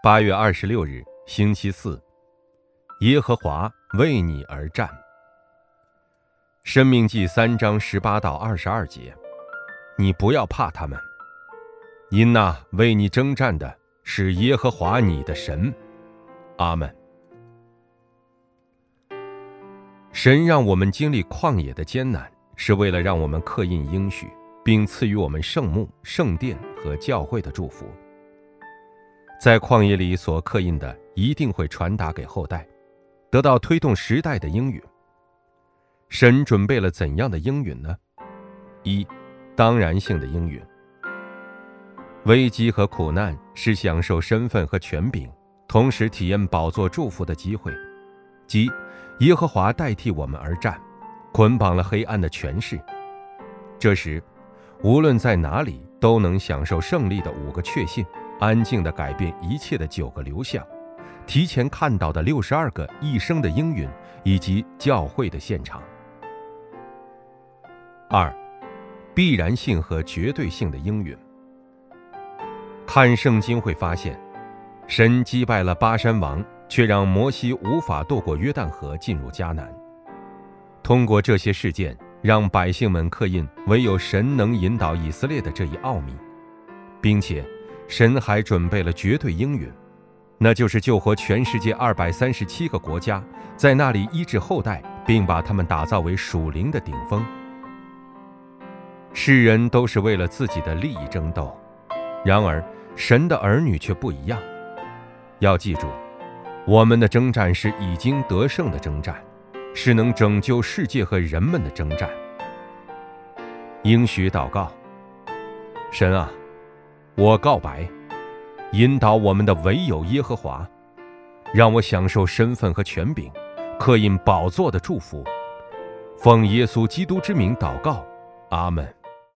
8月26日，星期四，耶和华为你而战。申命记3章18到22节，你不要怕他们，因那为你征战的是耶和华你的神。阿们。神让我们经历旷野的艰难，是为了让我们刻印应许，并赐予我们圣幕、圣殿和教会的祝福。在旷野里所刻印的一定会传达给后代，得到推动时代的应允。神准备了怎样的应允呢？一、当然性的应允。危机和苦难是享受身份和权柄，同时体验宝座祝福的机会，即耶和华代替我们而战，捆绑了黑暗的权势。这时无论在哪里都能享受胜利的5个确信，安静地改变一切的9个流向，提前看到的62个一生的应允，以及教会的现场。二、必然性和绝对性的应允。看圣经会发现，神击败了巴珊王，却让摩西无法渡过约旦河进入迦南。通过这些事件，让百姓们刻印唯有神能引导以色列的这一奥秘，并且神还准备了绝对应允，那就是救活全世界237个国家，在那里医治后代，并把他们打造为属灵的顶峰。世人都是为了自己的利益争斗，然而神的儿女却不一样。要记住，我们的征战是已经得胜的征战，是能拯救世界和人们的征战。应许祷告。神啊，我告白，引导我们的唯有耶和华，让我享受身份和权柄，刻印宝座的祝福。奉耶稣基督之名祷告，阿们。